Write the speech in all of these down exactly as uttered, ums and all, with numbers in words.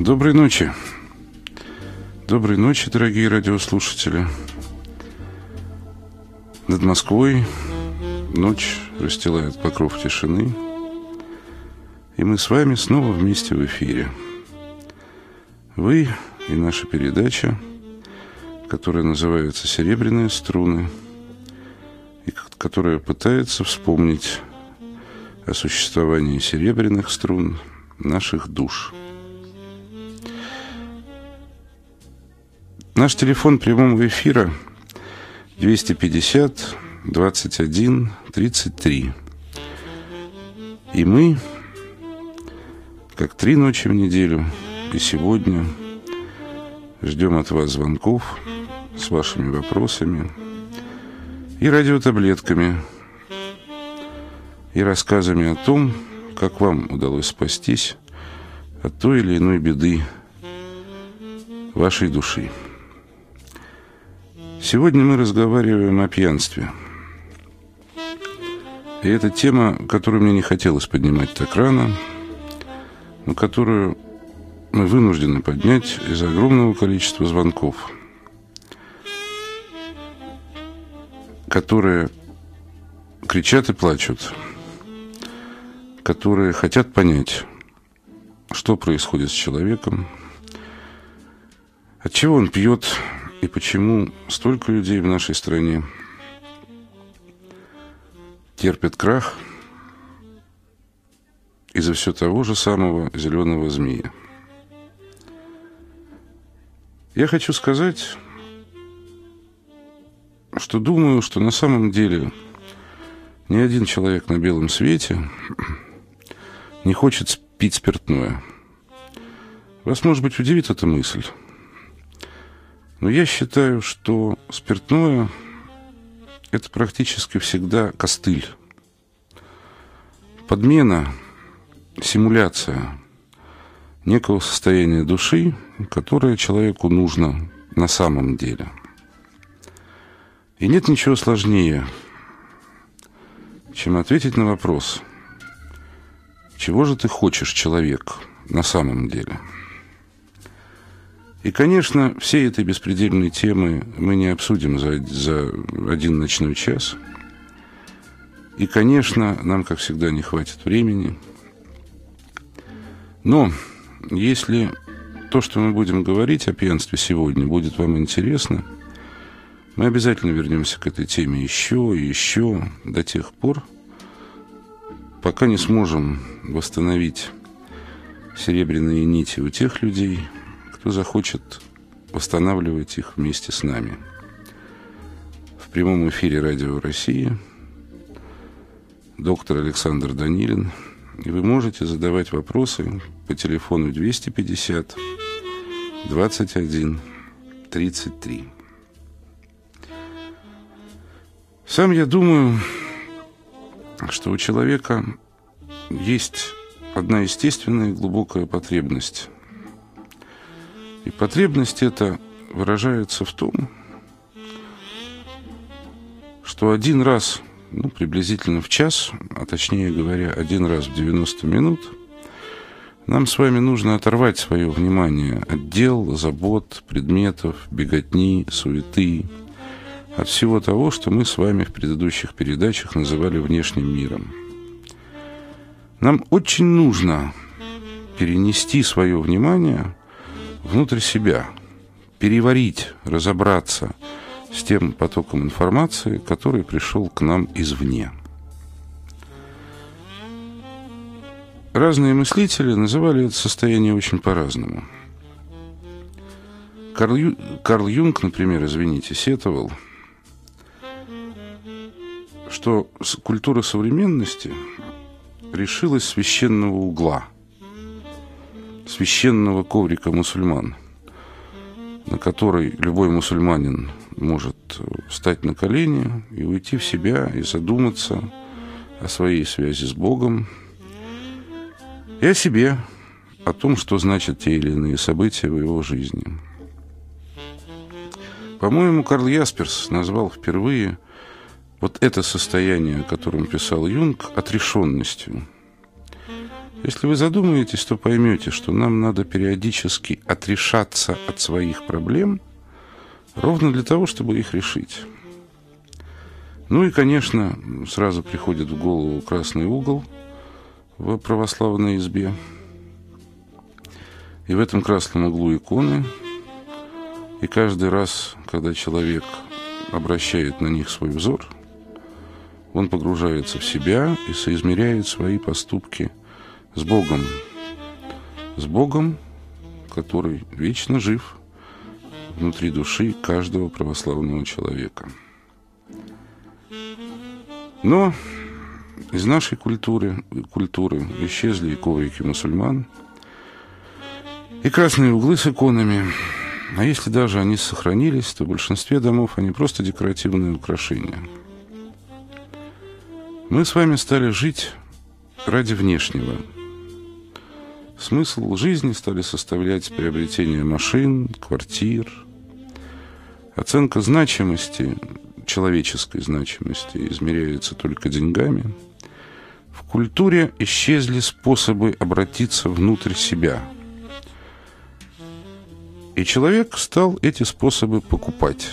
Доброй ночи. Доброй ночи, дорогие радиослушатели. Над Москвой ночь расстилает покров тишины, и мы с вами снова вместе в эфире. Вы и наша передача, которая называется «Серебряные струны», и которая пытается вспомнить о существовании серебряных струн наших душ. Наш телефон прямого эфира двести пятьдесят двадцать один тридцать три. И мы, как три ночи в неделю, и сегодня ждем от вас звонков с вашими вопросами и радиотаблетками, и рассказами о том, как вам удалось спастись от той или иной беды вашей души. Сегодня мы разговариваем о пьянстве. И это тема, которую мне не хотелось поднимать так рано, но которую мы вынуждены поднять из-за огромного количества звонков, которые кричат и плачут, которые хотят понять, что происходит с человеком, отчего он пьет, и почему столько людей в нашей стране терпят крах из-за все того же самого зеленого змея? Я хочу сказать, что думаю, что на самом деле ни один человек на белом свете не хочет пить спиртное. Вас, может быть, удивит эта мысль. Но я считаю, что спиртное – это практически всегда костыль. Подмена, симуляция некого состояния души, которое человеку нужно на самом деле. И нет ничего сложнее, чем ответить на вопрос, чего же ты хочешь, человек, на самом деле? И, конечно, всей этой беспредельной темы мы не обсудим за, за один ночной час. И, конечно, нам, как всегда, не хватит времени. Но если то, что мы будем говорить о пьянстве сегодня, будет вам интересно, мы обязательно вернемся к этой теме еще и еще до тех пор, пока не сможем восстановить серебряные нити у тех людей, кто захочет восстанавливать их вместе с нами. В прямом эфире Радио России доктор Александр Данилин. И вы можете задавать вопросы по телефону двести пятьдесят двадцать один тридцать три. Сам я думаю, что у человека есть одна естественная и глубокая потребность. И потребность эта выражается в том, что один раз, ну, приблизительно в час, а точнее говоря, один раз в девяносто минут, нам с вами нужно оторвать свое внимание от дел, забот, предметов, беготни, суеты, от всего того, что мы с вами в предыдущих передачах называли внешним миром. Нам очень нужно перенести свое внимание внутрь себя, переварить, разобраться с тем потоком информации, который пришел к нам извне. Разные мыслители называли это состояние очень по-разному. Карл, Ю... Карл Юнг, например, извините, сетовал, что культура современности решилась священного угла, священного коврика мусульман, на который любой мусульманин может встать на колени и уйти в себя, и задуматься о своей связи с Богом, и о себе, о том, что значат те или иные события в его жизни. По-моему, Карл Ясперс назвал впервые вот это состояние, о котором писал Юнг, отрешенностью. Если вы задумаетесь, то поймете, что нам надо периодически отрешаться от своих проблем ровно для того, чтобы их решить. Ну и, конечно, сразу приходит в голову красный угол в православной избе. И в этом красном углу иконы. И каждый раз, когда человек обращает на них свой взор, он погружается в себя и соизмеряет свои поступки с Богом. С Богом, который вечно жив внутри души каждого православного человека. Но из нашей культуры, культуры исчезли и коврики мусульман, и красные углы с иконами. А если даже они сохранились, то в большинстве домов они просто декоративные украшения. Мы с вами стали жить ради внешнего. Смысл жизни стали составлять приобретение машин, квартир, оценка значимости, человеческой значимости, измеряется только деньгами. В культуре исчезли способы обратиться внутрь себя. И человек стал эти способы покупать.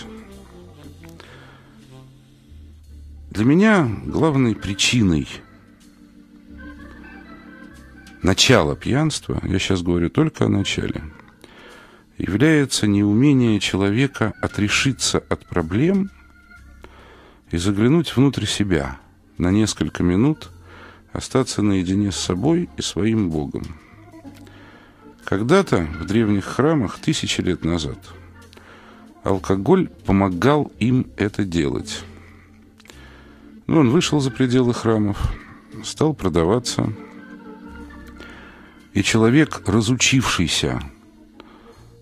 Для меня главной причиной начала пьянства, я сейчас говорю только о начале, является неумение человека отрешиться от проблем и заглянуть внутрь себя на несколько минут, остаться наедине с собой и своим Богом. Когда-то в древних храмах тысячи лет назад алкоголь помогал им это делать. Но он вышел за пределы храмов, стал продаваться. И человек, разучившийся,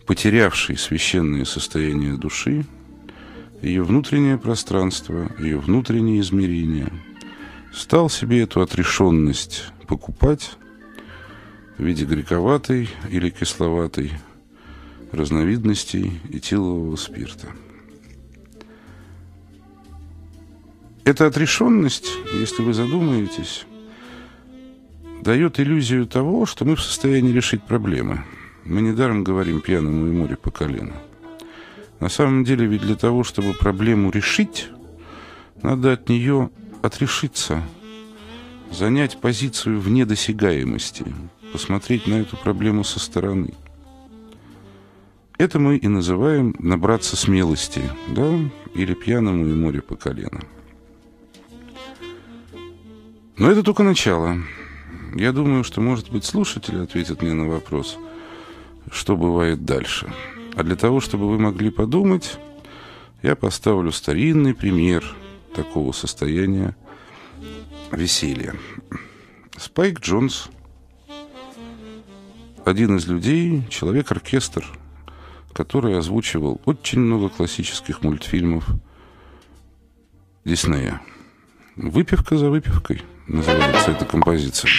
потерявший священное состояние души, ее внутреннее пространство, ее внутренние измерения, стал себе эту отрешенность покупать в виде грековатой или кисловатой разновидностей этилового спирта. Эта отрешенность, если вы задумаетесь, дает иллюзию того, что мы в состоянии решить проблемы. Мы недаром говорим пьяному и море по колено. На самом деле, ведь для того, чтобы проблему решить, надо от нее отрешиться, занять позицию в недосягаемости, посмотреть на эту проблему со стороны. Это мы и называем набраться смелости, да, или пьяному и море по колено. Но это только начало. Я думаю, что, может быть, слушатели ответят мне на вопрос, что бывает дальше. А для того, чтобы вы могли подумать, я поставлю старинный пример такого состояния веселья. Спайк Джонс. Один из людей, человек-оркестр, который озвучивал очень много классических мультфильмов Диснея. «Выпивка за выпивкой» называется эта композиция.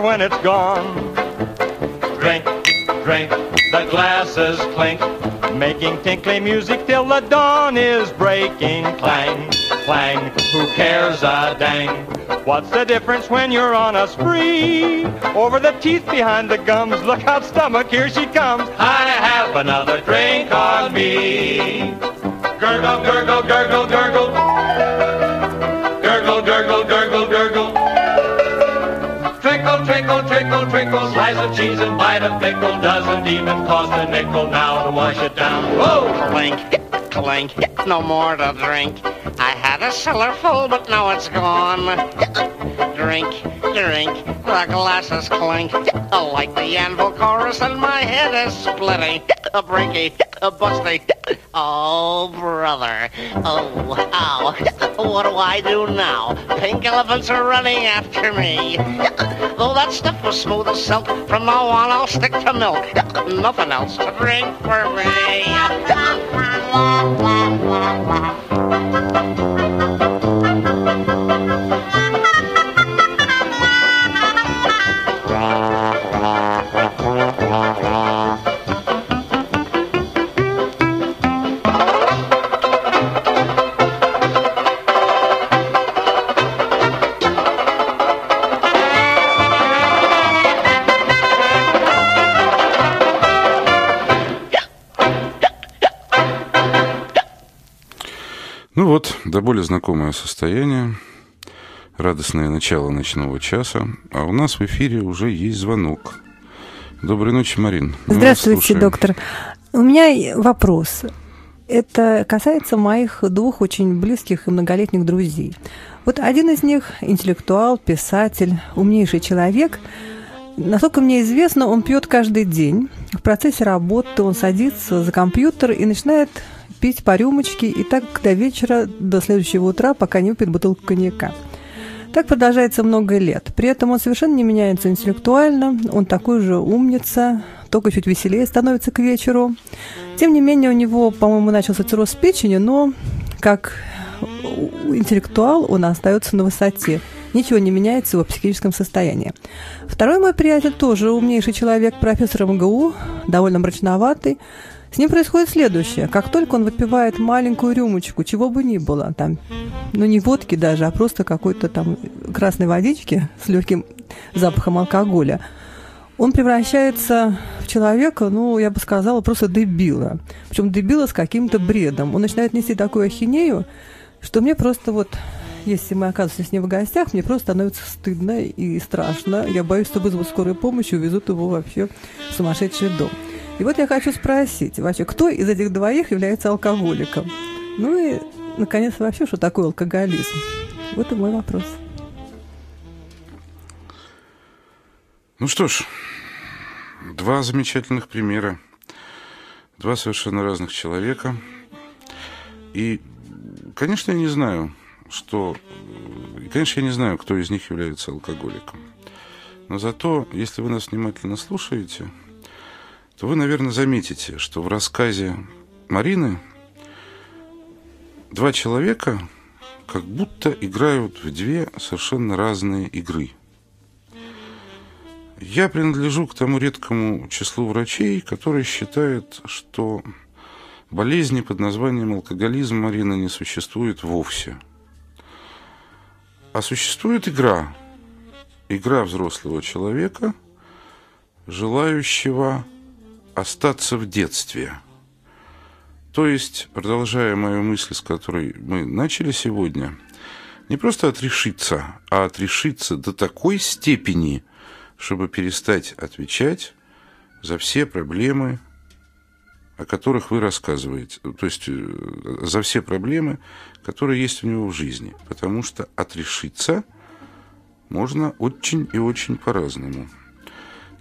When it's gone, drink, drink, the glasses clink, making tinkly music till the dawn is breaking. Clang, clang, who cares a dang? What's the difference when you're on a spree? Over the teeth, behind the gums, look out stomach, here she comes. I have another drink on me. Gurgle, gurgle, gurgle, gurgle. Gurgle, gurgle, gurgle, gurgle. Trickle, trickle, trickle, slice of cheese and bite of pickle doesn't even cost a nickel now to wash it down. Whoa! Clank, clink, no more to drink. I had a cellar full, but now it's gone. Drink, drink, the glasses clink, like the anvil chorus, and my head is splitting. A breaky, a busty. Oh, brother. Oh, ow. What do I do now? Pink elephants are running after me. Though that stuff was smooth as silk, from now on I'll stick to milk. Nothing else to drink for me. Ну вот, до более знакомое состояние, радостное начало ночного часа, а у нас в эфире уже есть звонок. Доброй ночи, Марин. Здравствуйте, доктор. У меня вопрос. Это касается моих двух очень близких и многолетних друзей. Вот один из них – интеллектуал, писатель, умнейший человек. Насколько мне известно, он пьет каждый день. В процессе работы он садится за компьютер и начинает... пить по рюмочке, и так до вечера, до следующего утра, пока не выпьет бутылку коньяка. Так продолжается много лет. При этом он совершенно не меняется интеллектуально, он такой же умница, только чуть веселее становится к вечеру. Тем не менее, у него, по-моему, начался цирроз печени, но как интеллектуал он остается на высоте. Ничего не меняется в его психическом состоянии. Второй мой приятель, тоже умнейший человек, профессор эм гэ у, довольно мрачноватый. С ним происходит следующее. Как только он выпивает маленькую рюмочку, чего бы ни было, там, ну не водки даже, а просто какой-то там красной водички с легким запахом алкоголя, он превращается в человека, ну, я бы сказала, просто дебила. Причем дебила с каким-то бредом. Он начинает нести такую ахинею, что мне просто вот, если мы оказываемся с ним в гостях, мне просто становится стыдно и страшно. Я боюсь, что вызовут скорую помощь и увезут его вообще в сумасшедший дом. И вот я хочу спросить, вообще, кто из этих двоих является алкоголиком? Ну и, наконец, вообще, что такое алкоголизм? Вот и мой вопрос. Ну что ж, два замечательных примера. Два совершенно разных человека. И, конечно, я не знаю, что... Конечно, я не знаю, кто из них является алкоголиком. Но зато, если вы нас внимательно слушаете... то вы, наверное, заметите, что в рассказе Марины два человека как будто играют в две совершенно разные игры. Я принадлежу к тому редкому числу врачей, которые считают, что болезни под названием алкоголизм, Марина, не существует вовсе. А существует игра. Игра взрослого человека, желающего... остаться в детстве. То есть, продолжая мою мысль, с которой мы начали сегодня, не просто отрешиться, а отрешиться до такой степени, чтобы перестать отвечать за все проблемы, о которых вы рассказываете. То есть, за все проблемы, которые есть у него в жизни. Потому что отрешиться можно очень и очень по-разному.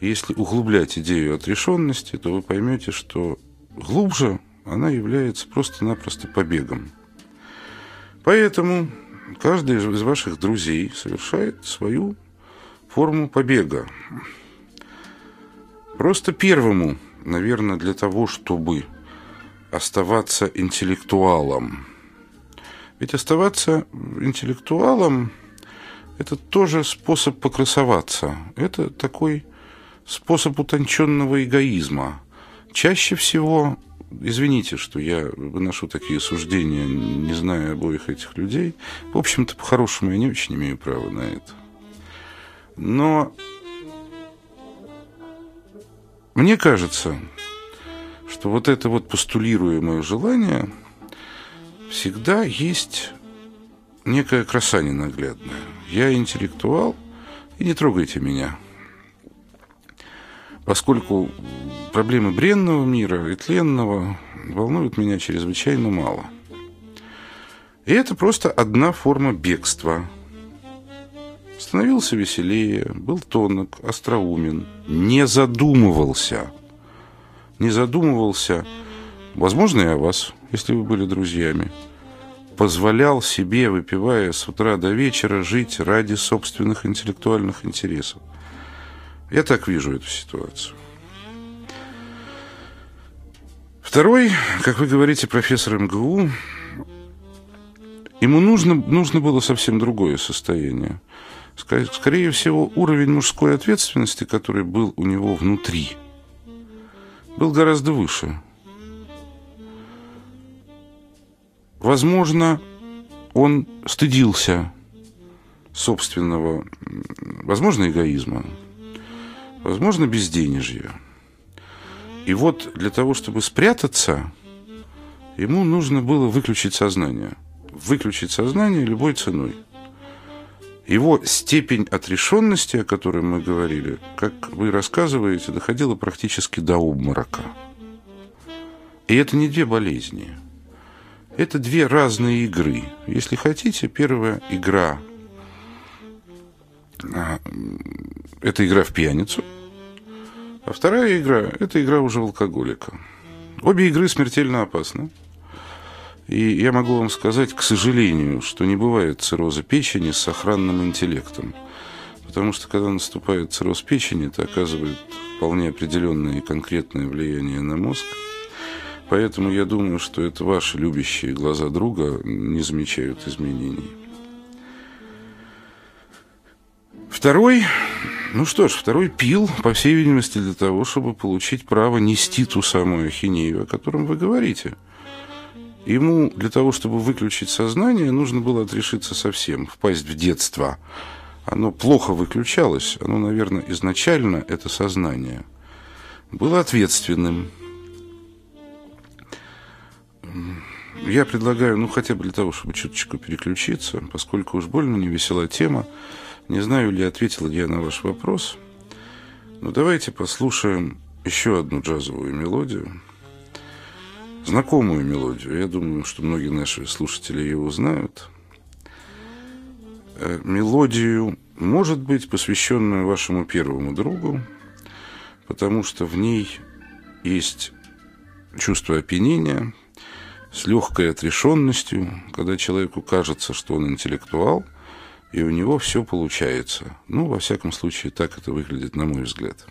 Если углублять идею отрешенности, то вы поймете, что глубже она является просто-напросто побегом. Поэтому каждый из ваших друзей совершает свою форму побега. Просто первому, наверное, для того, чтобы оставаться интеллектуалом. Ведь оставаться интеллектуалом – это тоже способ покрасоваться. Это такой... способ утонченного эгоизма. Чаще всего, извините, что я выношу такие суждения, не зная обоих этих людей, в общем-то, по-хорошему я не очень имею права на это. Но мне кажется, что вот это вот постулируемое желание всегда есть некая краса ненаглядная. Я интеллектуал, и не трогайте меня. Поскольку проблемы бренного мира и тленного волнует меня чрезвычайно мало. И это просто одна форма бегства. Становился веселее, был тонок, остроумен, не задумывался. Не задумывался, возможно, и о вас, если вы были друзьями. Позволял себе, выпивая с утра до вечера, жить ради собственных интеллектуальных интересов. Я так вижу эту ситуацию. Второй, как вы говорите, профессор эм гэ у, ему нужно, нужно было совсем другое состояние. Скорее всего, уровень мужской ответственности, который был у него внутри, был гораздо выше. Возможно, он стыдился собственного, возможно, эгоизма, возможно, безденежья. И вот для того, чтобы спрятаться, ему нужно было выключить сознание. Выключить сознание любой ценой. Его степень отрешенности, о которой мы говорили, как вы рассказываете, доходила практически до обморока. И это не две болезни. Это две разные игры. Если хотите, первая игра – это игра в пьяницу. А вторая игра – это игра уже алкоголика. Обе игры смертельно опасны. И я могу вам сказать, к сожалению, что не бывает цирроза печени с сохранным интеллектом. Потому что, когда наступает цирроз печени, это оказывает вполне определенное и конкретное влияние на мозг. Поэтому я думаю, что это ваши любящие глаза друга не замечают изменений. Второй... Ну что ж, второй пил, по всей видимости, для того, чтобы получить право нести ту самую ахинею, о котором вы говорите. Ему для того, чтобы выключить сознание, нужно было отрешиться совсем, впасть в детство. Оно плохо выключалось, оно, наверное, изначально, это сознание, было ответственным. Я предлагаю, ну хотя бы для того, чтобы чуточку переключиться, поскольку уж больно невесела тема. Не знаю, ли ответил я на ваш вопрос, но давайте послушаем еще одну джазовую мелодию, знакомую мелодию. Я думаю, что многие наши слушатели ее узнают. Мелодию, может быть, посвященную вашему первому другу, потому что в ней есть чувство опьянения с легкой отрешенностью, когда человеку кажется, что он интеллектуал, и у него все получается. Ну, во всяком случае, так это выглядит, на мой взгляд.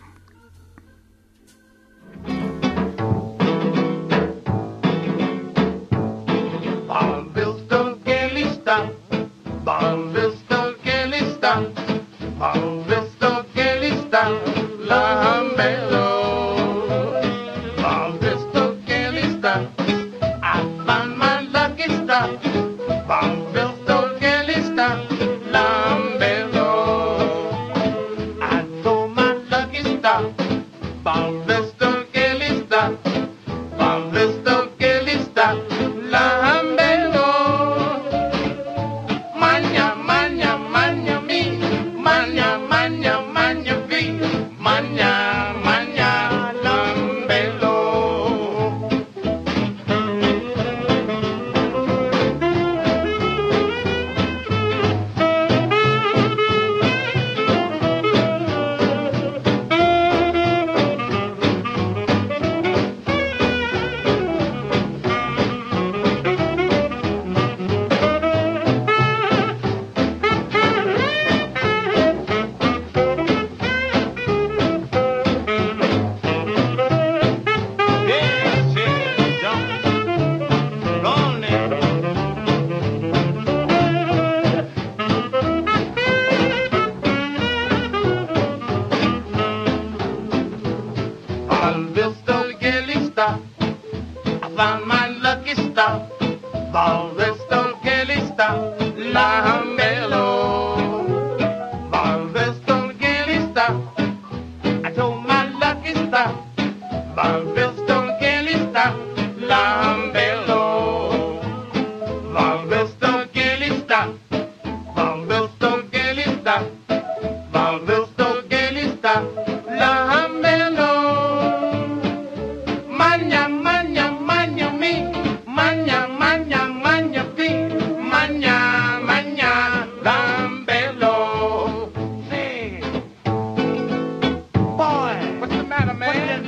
Maña, maña, maña.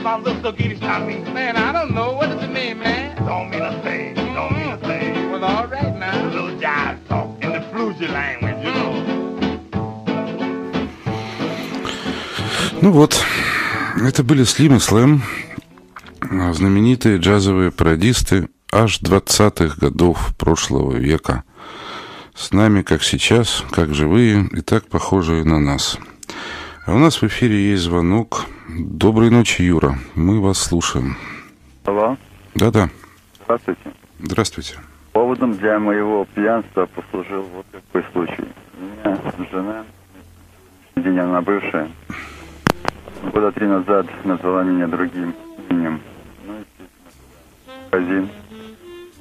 my little doggy shot me. Man, I don't know. What does it mean, man? Don't mean a thing. Don't mean a thing. Well, all right now. Little jive talk in the bluesy language, you know. Ну вот, это были Slim и Slam, знаменитые джазовые пародисты аж двадцатых годов прошлого века. С нами, как сейчас, как живые и так похожие на нас. А у нас в эфире есть звонок. Доброй ночи, Юра. Мы вас слушаем. Алло. Да-да. Здравствуйте. Здравствуйте. Поводом для моего пьянства послужил вот такой случай. У меня жена, день она бывшая, года три назад назвала меня другим именем. Ну, естественно, один.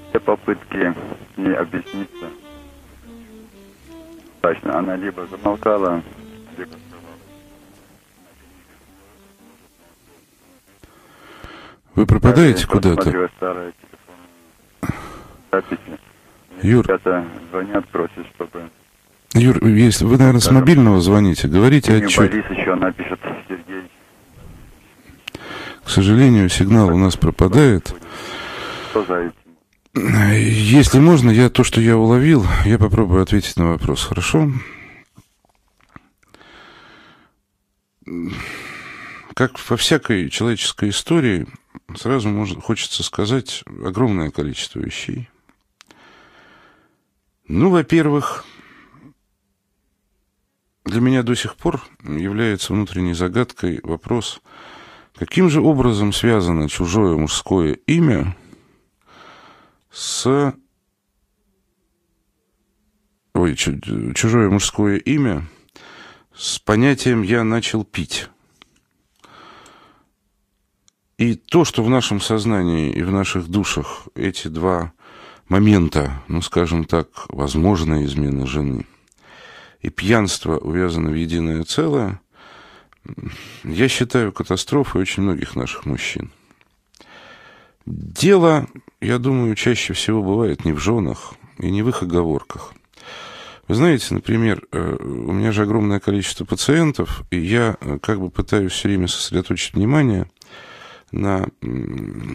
Все попытки не объясниться. Точно, она либо замолкала, либо... Вы пропадаете куда-то? Юр, звонят, просят, чтобы... Юр, если вы, наверное, с мобильного звоните, говорите отчет. Борис еще напишет, Сергей. К сожалению, сигнал у нас пропадает. Что за это? Если можно, я то, что я уловил, я попробую ответить на вопрос, хорошо? Как во всякой человеческой истории, сразу можно, хочется сказать огромное количество вещей. Ну, во-первых, для меня до сих пор является внутренней загадкой вопрос, каким же образом связано чужое мужское имя с... Ой, чужое мужское имя с понятием «я начал пить». И то, что в нашем сознании и в наших душах эти два момента, ну, скажем так, возможная измена жены и пьянство увязаны в единое целое, я считаю катастрофой очень многих наших мужчин. Дело, я думаю, чаще всего бывает не в женах и не в их оговорках. Вы знаете, например, у меня же огромное количество пациентов, и я как бы пытаюсь все время сосредоточить внимание на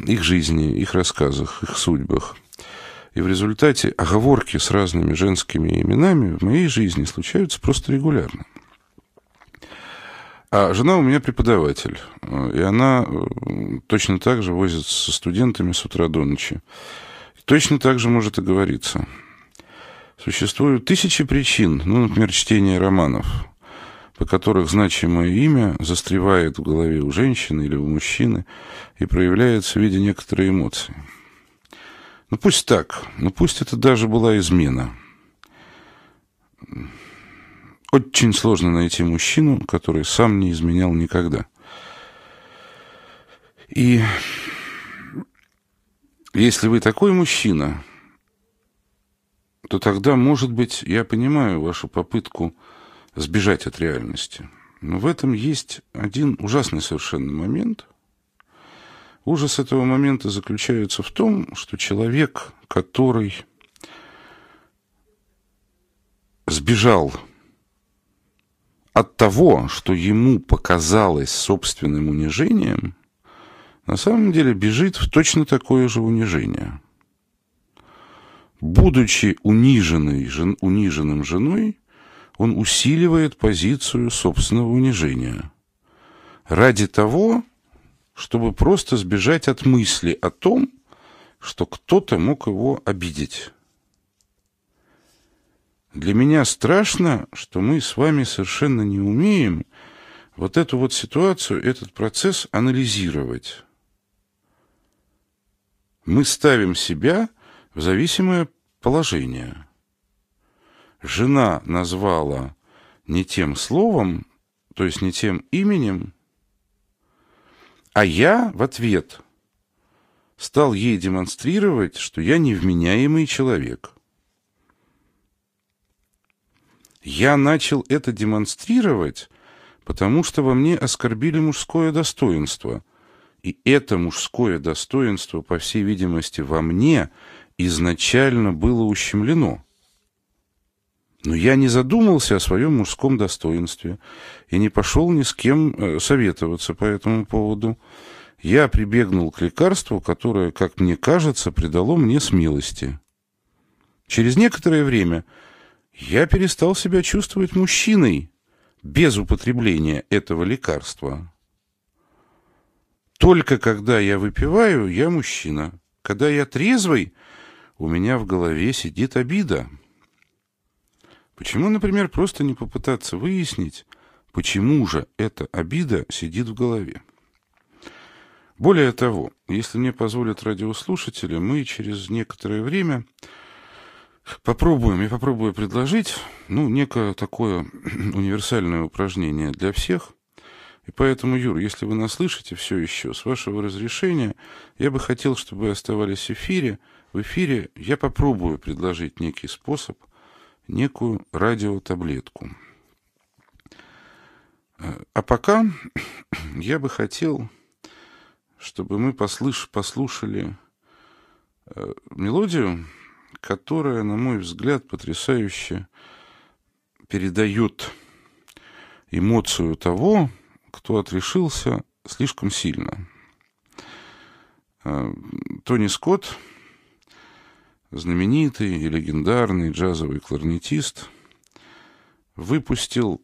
их жизни, их рассказах, их судьбах. И в результате оговорки с разными женскими именами в моей жизни случаются просто регулярно. А жена у меня преподаватель, и она точно так же возится со студентами с утра до ночи. И точно так же может оговориться. Существуют тысячи причин, ну, например, чтение романов, по которых значимое имя застревает в голове у женщины или у мужчины и проявляется в виде некоторой эмоции. Ну, пусть так, ну, пусть это даже была измена. Очень сложно найти мужчину, который сам не изменял никогда. И если вы такой мужчина, то тогда, может быть, я понимаю вашу попытку сбежать от реальности. Но в этом есть один ужасный совершенно момент. Ужас этого момента заключается в том, что человек, который сбежал от того, что ему показалось собственным унижением, на самом деле бежит в точно такое же унижение. Будучи униженной, жен, униженным женой, он усиливает позицию собственного унижения ради того, чтобы просто сбежать от мысли о том, что кто-то мог его обидеть. Для меня страшно, что мы с вами совершенно не умеем вот эту вот ситуацию, этот процесс анализировать. Мы ставим себя в зависимое положение. Жена назвала не тем словом, то есть не тем именем, а я в ответ стал ей демонстрировать, что я невменяемый человек. Я начал это демонстрировать, потому что во мне оскорбили мужское достоинство. И это мужское достоинство, по всей видимости, во мне изначально было ущемлено. Но я не задумался о своем мужском достоинстве и не пошел ни с кем советоваться по этому поводу. я прибегнул к лекарству, которое, как мне кажется, придало мне смелости. Через некоторое время я перестал себя чувствовать мужчиной без употребления этого лекарства. Только когда я выпиваю, я мужчина. Когда я трезвый, у меня в голове сидит обида. Почему, например, просто не попытаться выяснить, почему же эта обида сидит в голове? Более того, если мне позволят радиослушатели, мы через некоторое время попробуем, я попробую предложить, ну, некое такое универсальное упражнение для всех. И поэтому, Юр, если вы нас слышите все еще, с вашего разрешения, я бы хотел, чтобы вы оставались в эфире. В эфире я попробую предложить некий способ, некую радиотаблетку. А пока я бы хотел, чтобы мы послыш- послушали мелодию, которая, на мой взгляд, потрясающе передает эмоцию того, кто отрешился слишком сильно. Тони Скотт, знаменитый и легендарный джазовый кларнетист, выпустил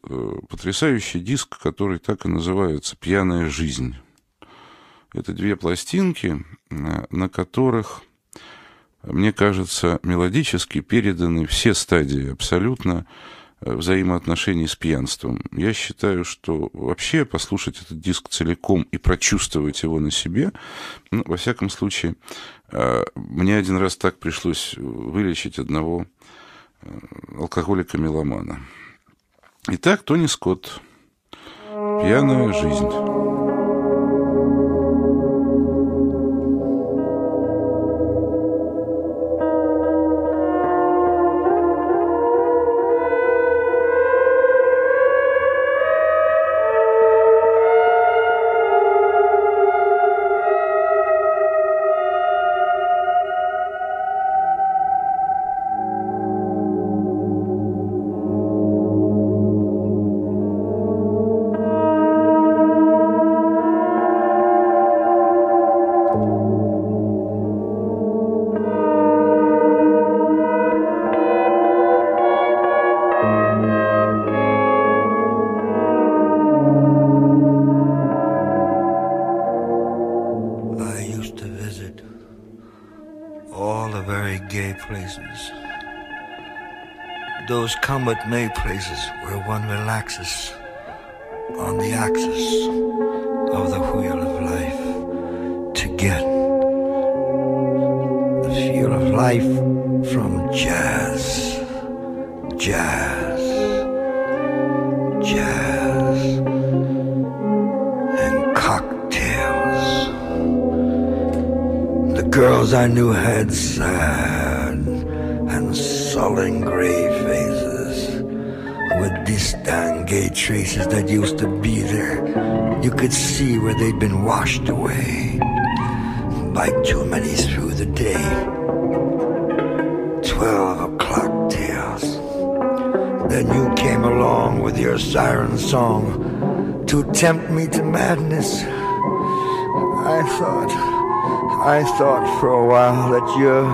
потрясающий диск, который так и называется «Пьяная жизнь». Это две пластинки, на которых, мне кажется, мелодически переданы все стадии абсолютно взаимоотношений с пьянством. Я считаю, что вообще послушать этот диск целиком и прочувствовать его на себе, ну, во всяком случае, мне один раз так пришлось вылечить одного алкоголика-меломана. Итак, Тони Скотт. «Пьяная жизнь». Those come-what-may places where one relaxes on the axis of the wheel of life to get the feel of life from jazz, jazz, jazz, and cocktails. The girls I knew had sad and sullen grey faces with distant gay traces that used to be there. You could see where they'd been washed away by too many through the day. Twelve o'clock tales. Then you came along with your siren song to tempt me to madness. I thought, I thought for a while that you're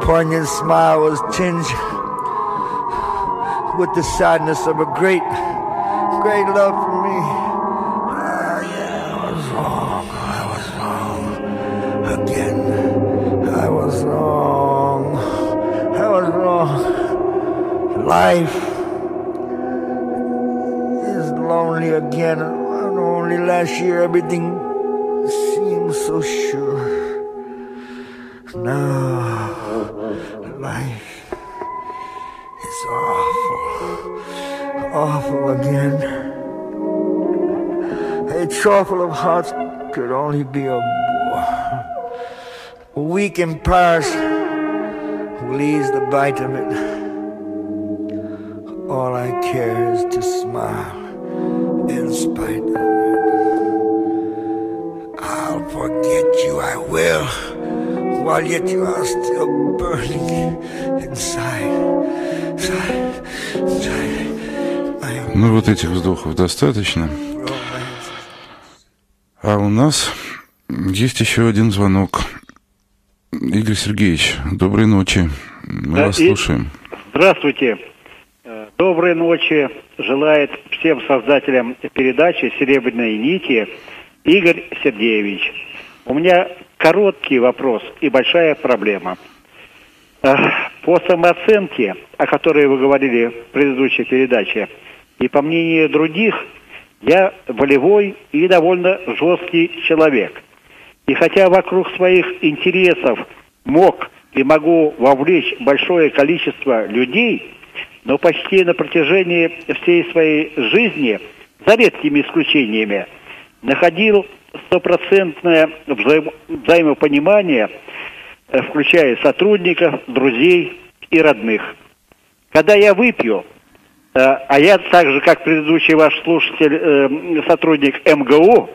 poignant smile was tinged with the sadness of a great, great love for me. Ah, yeah, I was wrong, I was wrong again. I was wrong, I was wrong. Life is lonely again. And only last year everything seemed so sure. Now life is awful, awful again. A trifle of hearts could only be a bore. A week in Paris will ease the bite of it. All I care is to smile in spite of it. I'll forget you, I will. While yet you are still burning inside, inside, inside. Ну вот этих вздохов достаточно. А у нас Есть еще один звонок. Игорь Сергеевич, доброй ночи. Мы да, вас и... слушаем. Здравствуйте. Доброй ночи. Желает всем создателям передачи «Серебряные нити» Игорь Сергеевич. У меня короткий вопрос и большая проблема. По самооценке, о которой вы говорили в предыдущей передаче, и по мнению других, я волевой и довольно жесткий человек. И хотя вокруг своих интересов мог и могу вовлечь большое количество людей, но почти на протяжении всей своей жизни, за редкими исключениями, находил стопроцентное взаим... взаимопонимание, включая сотрудников, друзей и родных. Когда я выпью, а я так же, как предыдущий ваш слушатель, сотрудник эм гэ у,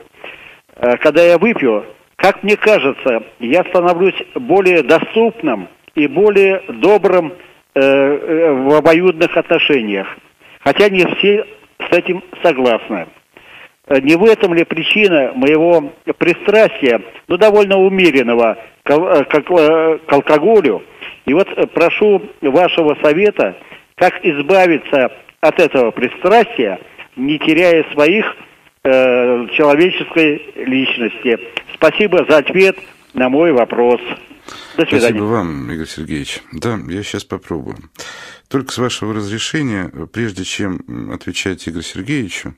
когда я выпью, как мне кажется, я становлюсь более доступным и более добрым в обоюдных отношениях. Хотя не все с этим согласны. Не в этом ли причина моего пристрастия, ну, довольно умеренного к алкоголю? И вот прошу вашего совета, как избавиться от этого пристрастия, не теряя своих э, человеческой личности. Спасибо за ответ на мой вопрос. До свидания. Спасибо вам, Игорь Сергеевич. Да, я сейчас попробую. Только с вашего разрешения, прежде чем отвечать Игорю Сергеевичу,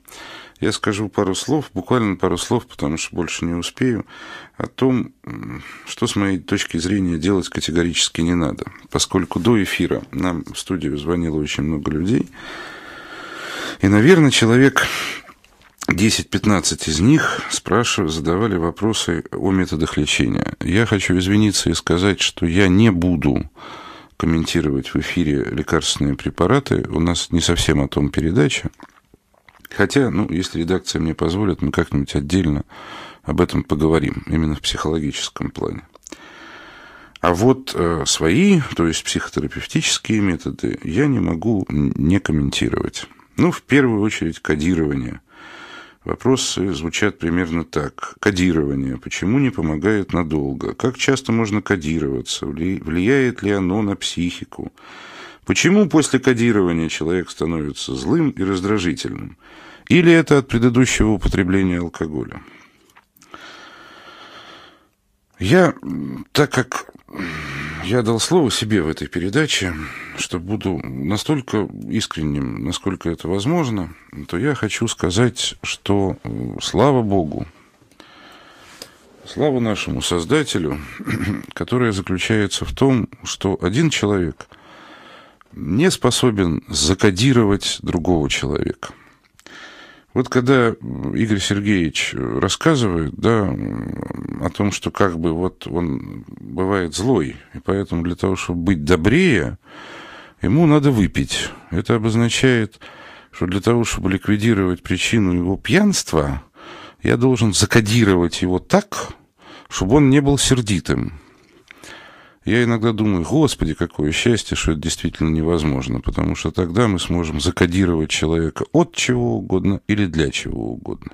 я скажу пару слов, буквально пару слов, потому что больше не успею, о том, что с моей точки зрения делать категорически не надо. Поскольку до эфира нам в студию звонило очень много людей, и, наверное, человек десять-пятнадцать из них спрашивали, задавали вопросы о методах лечения. Я хочу извиниться и сказать, что я не буду комментировать в эфире лекарственные препараты. У нас не совсем о том передача. Хотя, ну, если редакция мне позволит, мы как-нибудь отдельно об этом поговорим, именно в психологическом плане. А вот э, свои, то есть психотерапевтические методы, я не могу не комментировать. Ну, в первую очередь, кодирование. Вопросы звучат примерно так. Кодирование. Почему не помогает надолго? Как часто можно кодироваться? Влияет ли оно на психику? Почему после кодирования человек становится злым и раздражительным? Или это от предыдущего употребления алкоголя? Я, так как я дал слово себе в этой передаче, что буду настолько искренним, насколько это возможно, то я хочу сказать, что слава Богу, слава нашему Создателю, которая заключается в том, что один человек не способен закодировать другого человека. Вот когда Игорь Сергеевич рассказывает, да, о том, что как бы вот он бывает злой, и поэтому для того, чтобы быть добрее, ему надо выпить. Это обозначает, что для того, чтобы ликвидировать причину его пьянства, я должен закодировать его так, чтобы он не был сердитым. Я иногда думаю, господи, какое счастье, что это действительно невозможно, потому что тогда мы сможем закодировать человека от чего угодно или для чего угодно.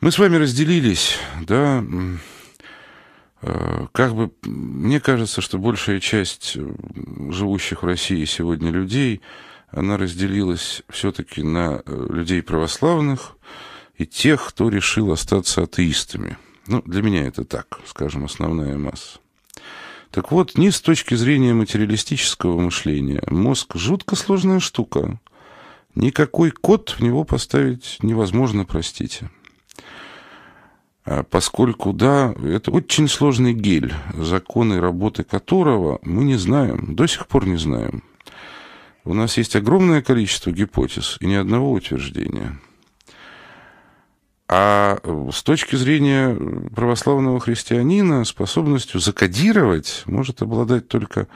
Мы с вами разделились, да, как бы, мне кажется, что большая часть живущих в России сегодня людей, она разделилась все-таки на людей православных и тех, кто решил остаться атеистами. Ну, для меня это так, скажем, основная масса. Так вот, ни с точки зрения материалистического мышления мозг жутко сложная штука. Никакой код в него поставить невозможно, простите. Поскольку, да, это очень сложный гель, законы работы которого мы не знаем, до сих пор не знаем. У нас есть огромное количество гипотез и ни одного утверждения. А с точки зрения православного христианина способностью закодировать может обладать только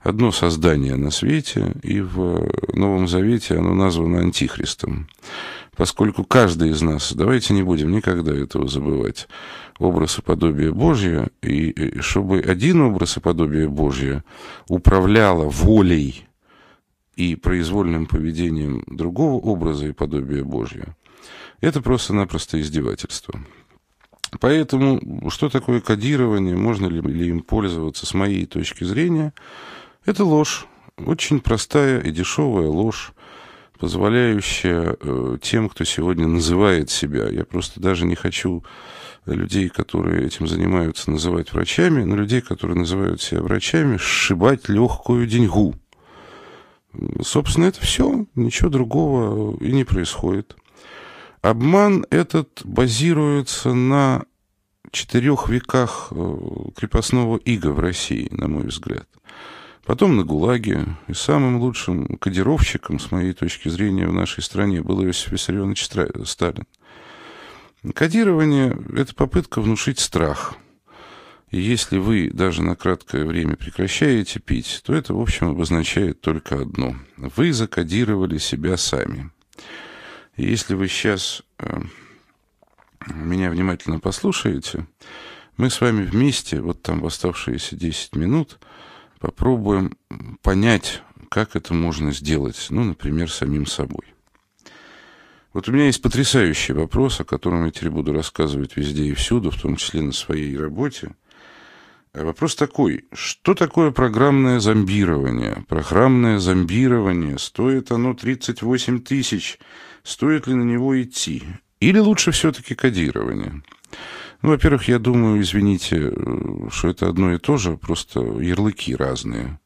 одно создание на свете, и в Новом Завете оно названо Антихристом. Поскольку каждый из нас, давайте не будем никогда этого забывать, образ и подобие Божье, и, и чтобы один образ и подобие Божье управляло волей и произвольным поведением другого образа и подобия Божьего, это просто-напросто издевательство. Поэтому, что такое кодирование, можно ли, ли им пользоваться, с моей точки зрения, это ложь, очень простая и дешевая ложь, позволяющая э, тем, кто сегодня называет себя. Я просто даже не хочу людей, которые этим занимаются, называть врачами, но людей, которые называют себя врачами, сшибать легкую деньгу. Собственно, это все, ничего другого и не происходит. Обман этот базируется на четырех веках крепостного ига в России, на мой взгляд. Потом на ГУЛАГе. И самым лучшим кодировщиком, с моей точки зрения, в нашей стране был Иосиф Виссарионович Сталин. Кодирование – это попытка внушить страх. И если вы даже на краткое время прекращаете пить, то это, в общем, обозначает только одно – вы закодировали себя сами. И если вы сейчас меня внимательно послушаете, мы с вами вместе, вот там в оставшиеся десять минут, попробуем понять, как это можно сделать, ну, например, самим собой. Вот у меня есть потрясающий вопрос, о котором я теперь буду рассказывать везде и всюду, в том числе на своей работе. Вопрос такой: что такое программное зомбирование? Программное зомбирование, стоит оно тридцать восемь тысяч, стоит ли на него идти? Или лучше все-таки кодирование? Ну, во-первых, я думаю, извините, что это одно и то же, просто ярлыки разные.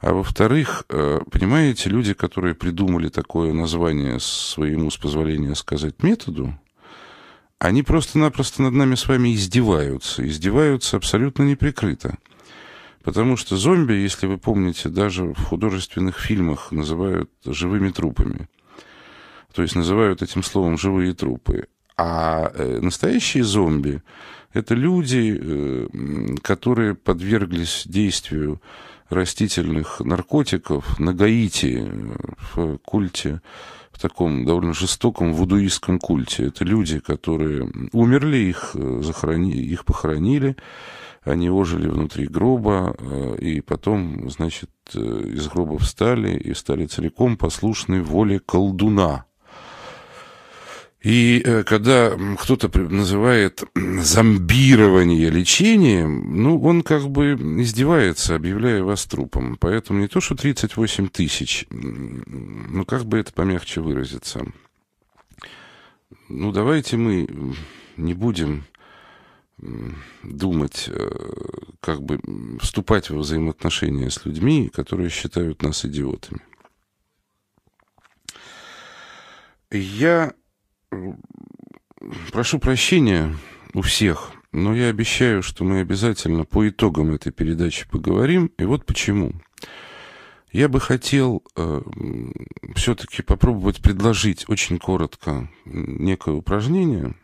А во-вторых, понимаете, люди, которые придумали такое название своему, с позволения сказать, методу, они просто-напросто над нами с вами издеваются. Издеваются абсолютно неприкрыто. Потому что зомби, если вы помните, даже в художественных фильмах называют живыми трупами. То есть называют этим словом «живые трупы». А настоящие зомби – это люди, которые подверглись действию растительных наркотиков на Гаити, в культе, в таком довольно жестоком вудуистском культе. Это люди, которые умерли, их захоронили, их похоронили, они ожили внутри гроба, и потом, значит, из гроба встали и стали целиком послушны воле колдуна. И когда кто-то называет зомбирование лечением, ну, он как бы издевается, объявляя вас трупом. Поэтому не то, что тридцать восемь тысяч, ну, как бы это помягче выразиться. Ну, давайте мы не будем думать, как бы вступать во взаимоотношения с людьми, которые считают нас идиотами. Я... прошу прощения у всех, но я обещаю, что мы обязательно по итогам этой передачи поговорим, и вот почему. Я бы хотел э, все-таки попробовать предложить очень коротко некое упражнение.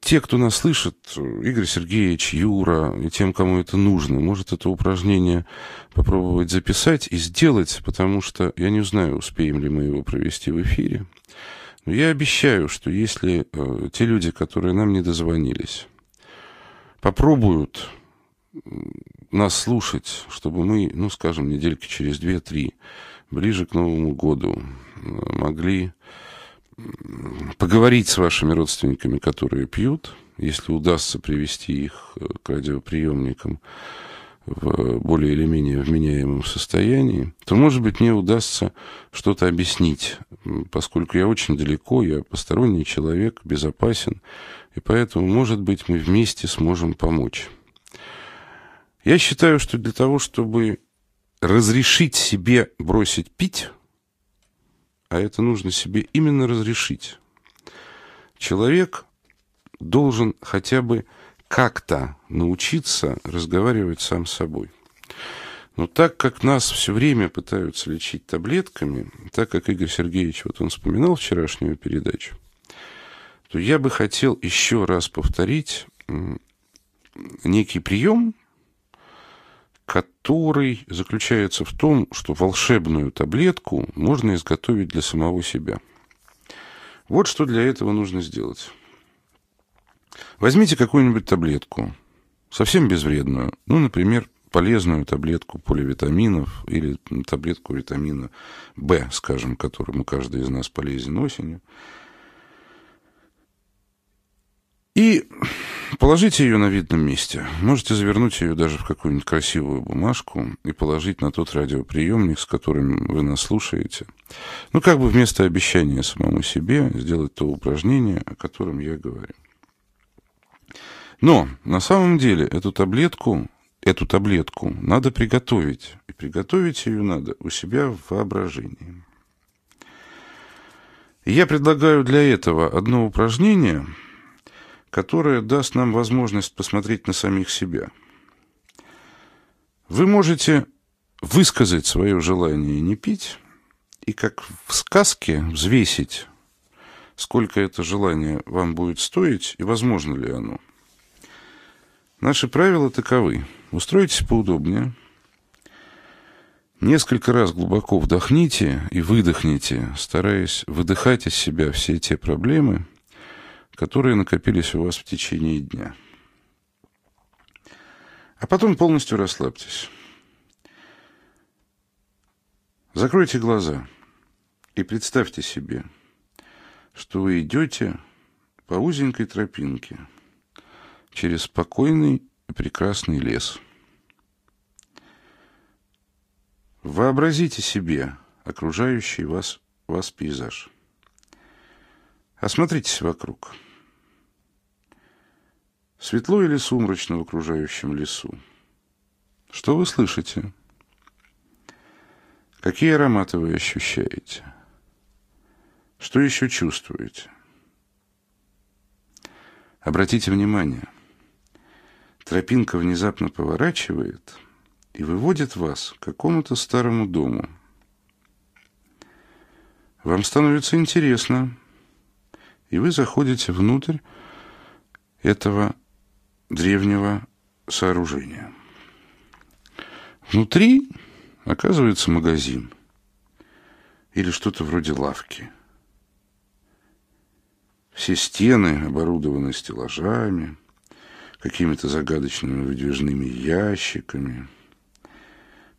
Те, кто нас слышит, Игорь Сергеевич, Юра, и тем, кому это нужно, может это упражнение попробовать записать и сделать, потому что я не знаю, успеем ли мы его провести в эфире. Но я обещаю, что если э, те люди, которые нам не дозвонились, попробуют нас слушать, чтобы мы, ну, скажем, недельки через две-три, ближе к Новому году, могли поговорить с вашими родственниками, которые пьют, если удастся привести их к радиоприемникам в более или менее вменяемом состоянии, то, может быть, мне удастся что-то объяснить, поскольку я очень далеко, я посторонний человек, безопасен, и поэтому, может быть, мы вместе сможем помочь. Я считаю, что для того, чтобы разрешить себе бросить пить, а это нужно себе именно разрешить, человек должен хотя бы как-то научиться разговаривать сам с собой. Но так как нас все время пытаются лечить таблетками, так как Игорь Сергеевич, вот он вспоминал вчерашнюю передачу, то я бы хотел еще раз повторить некий прием, который заключается в том, что волшебную таблетку можно изготовить для самого себя. Вот что для этого нужно сделать. Возьмите какую-нибудь таблетку, совсем безвредную, ну, например, полезную таблетку поливитаминов или таблетку витамина В, скажем, которому каждый из нас полезен осенью, И положите ее на видном месте. Можете завернуть ее даже в какую-нибудь красивую бумажку и положить на тот радиоприемник, с которым вы нас слушаете. Ну, как бы вместо обещания самому себе сделать то упражнение, о котором я говорю. Но на самом деле эту таблетку, эту таблетку надо приготовить. И приготовить ее надо у себя в воображении. И я предлагаю для этого одно упражнение, которое даст нам возможность посмотреть на самих себя. Вы можете высказать свое желание не пить и, как в сказке, взвесить, сколько это желание вам будет стоить и возможно ли оно. Наши правила таковы. Устройтесь поудобнее. Несколько раз глубоко вдохните и выдохните, стараясь выдыхать из себя все те проблемы, которые накопились у вас в течение дня. А потом полностью расслабьтесь. Закройте глаза и представьте себе, что вы идете по узенькой тропинке через спокойный и прекрасный лес. Вообразите себе окружающий вас, вас пейзаж. Осмотритесь вокруг. Светло или сумрачно в окружающем лесу? Что вы слышите? Какие ароматы вы ощущаете? Что еще чувствуете? Обратите внимание. Тропинка внезапно поворачивает и выводит вас к какому-то старому дому. Вам становится интересно, и вы заходите внутрь этого древнего сооружения. Внутри оказывается магазин или что-то вроде лавки. Все стены оборудованы стеллажами, какими-то загадочными выдвижными ящиками.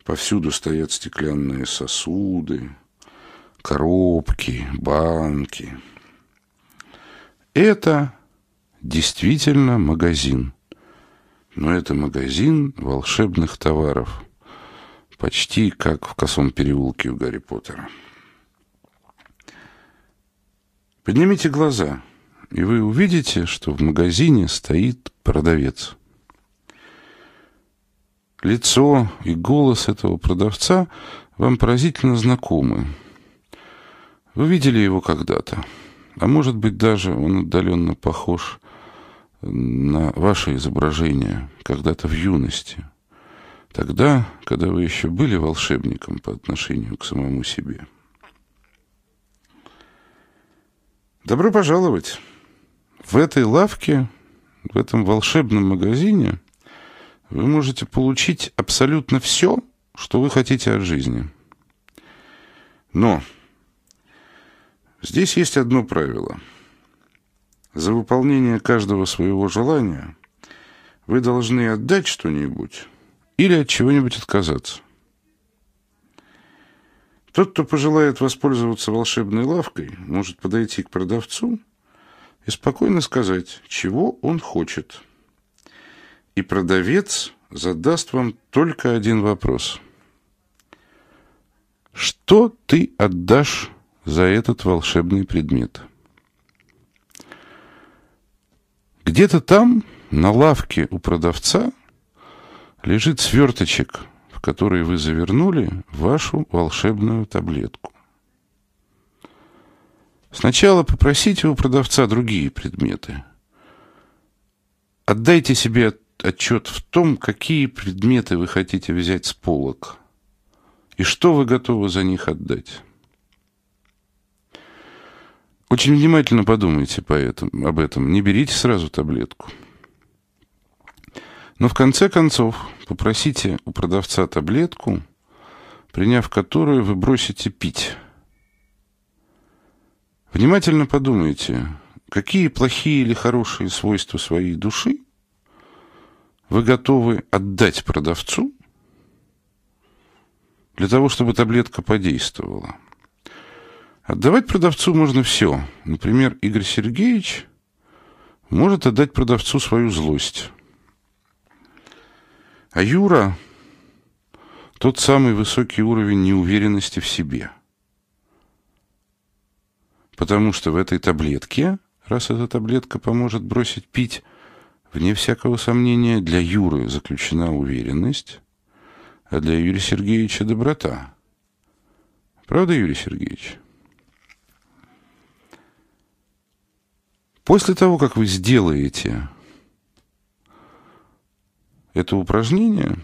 Повсюду стоят стеклянные сосуды, коробки, банки. Это действительно магазин, но это магазин волшебных товаров, почти как в Косом переулке у Гарри Поттера. Поднимите глаза, и вы увидите, что в магазине стоит продавец. Лицо и голос этого продавца вам поразительно знакомы. Вы видели его когда-то. А может быть, даже он отдаленно похож на ваше изображение когда-то в юности, тогда, когда вы еще были волшебником по отношению к самому себе. Добро пожаловать! В этой лавке, в этом волшебном магазине вы можете получить абсолютно все, что вы хотите от жизни. Но здесь есть одно правило. За выполнение каждого своего желания вы должны отдать что-нибудь или от чего-нибудь отказаться. Тот, кто пожелает воспользоваться волшебной лавкой, может подойти к продавцу и спокойно сказать, чего он хочет. И продавец задаст вам только один вопрос. Что ты отдашь за этот волшебный предмет? Где-то там, на лавке у продавца, лежит сверточек, в который вы завернули вашу волшебную таблетку. Сначала попросите у продавца другие предметы. Отдайте себе отчет в том, какие предметы вы хотите взять с полок и что вы готовы за них отдать. Очень внимательно подумайте поэтому, об этом, не берите сразу таблетку. Но в конце концов попросите у продавца таблетку, приняв которую вы бросите пить. Внимательно подумайте, какие плохие или хорошие свойства своей души вы готовы отдать продавцу для того, чтобы таблетка подействовала. Отдавать продавцу можно все. Например, Игорь Сергеевич может отдать продавцу свою злость. А Юра – тот самый высокий уровень неуверенности в себе. Потому что в этой таблетке, раз эта таблетка поможет бросить пить, вне всякого сомнения, для Юры заключена уверенность, а для Юрия Сергеевича – доброта. Правда, Юрий Сергеевич? После того, как вы сделаете это упражнение,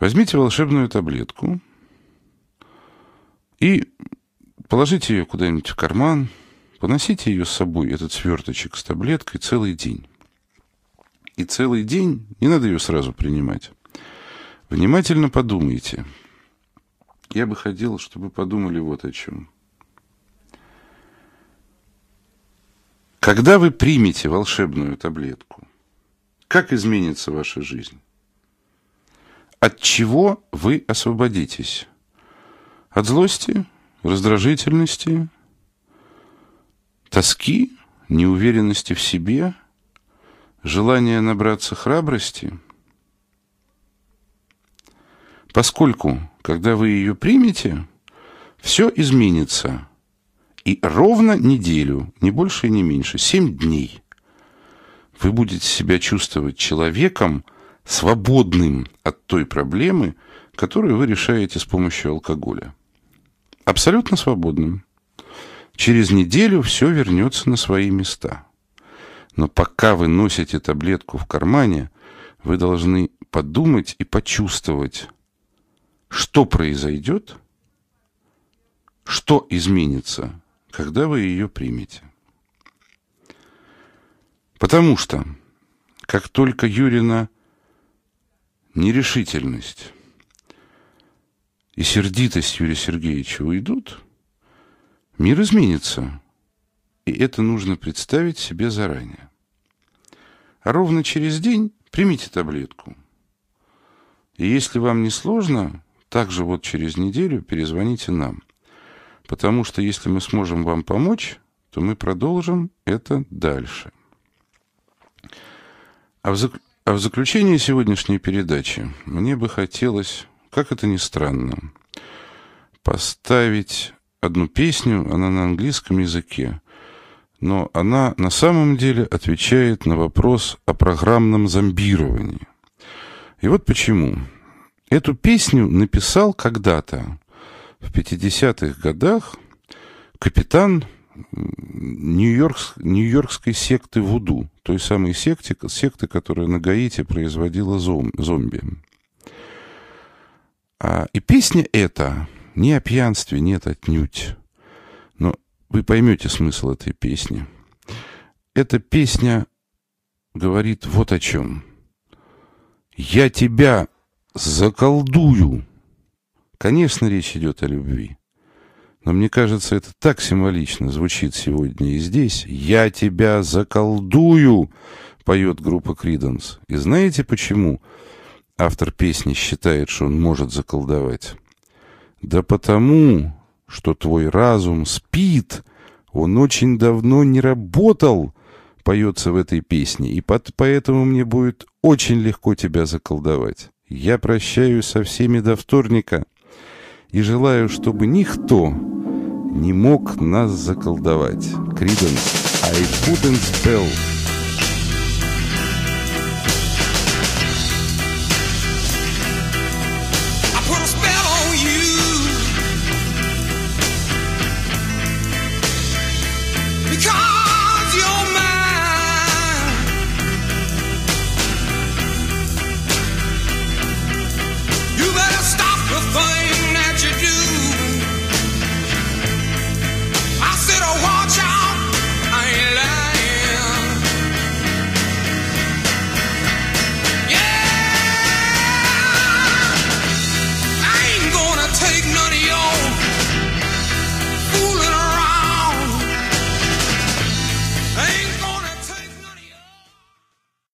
возьмите волшебную таблетку и положите ее куда-нибудь в карман, поносите ее с собой, этот сверточек с таблеткой, целый день. И целый день, не надо ее сразу принимать, внимательно подумайте. Я бы хотел, чтобы вы подумали вот о чем. Когда вы примете волшебную таблетку, как изменится ваша жизнь? От чего вы освободитесь? От злости, раздражительности, тоски, неуверенности в себе, желания набраться храбрости? Поскольку, когда вы ее примете, все изменится. И ровно неделю, не больше и не меньше, семь дней, вы будете себя чувствовать человеком, свободным от той проблемы, которую вы решаете с помощью алкоголя. Абсолютно свободным. Через неделю все вернется на свои места. Но пока вы носите таблетку в кармане, вы должны подумать и почувствовать, что произойдет, что изменится, когда вы ее примете. Потому что, как только Юрина нерешительность и сердитость Юрия Сергеевича уйдут, мир изменится, и это нужно представить себе заранее. А ровно через день примите таблетку. И если вам не сложно, также вот через неделю перезвоните нам. Потому что если мы сможем вам помочь, то мы продолжим это дальше. А в, зак... а в заключение сегодняшней передачи мне бы хотелось, как это ни странно, поставить одну песню, она на английском языке, но она на самом деле отвечает на вопрос о программном зомбировании. И вот почему. Эту песню написал когда-то, в пятидесятых годах, капитан Нью-Йоркс, нью-йоркской секты вуду, той самой секты, секты, которая на Гаити производила зом, зомби. А, и песня эта не о пьянстве, нет, отнюдь. Но вы поймете смысл этой песни. Эта песня говорит вот о чем. «Я тебя заколдую». Конечно, речь идет о любви. Но мне кажется, это так символично звучит сегодня и здесь. «Я тебя заколдую», поет группа Creedence. И знаете почему автор песни считает, что он может заколдовать? Да потому, что твой разум спит, он очень давно не работал, поется в этой песне. И под, поэтому мне будет очень легко тебя заколдовать. Я прощаюсь со всеми до вторника и желаю, чтобы никто не мог нас заколдовать. Creedence, I Put a Spell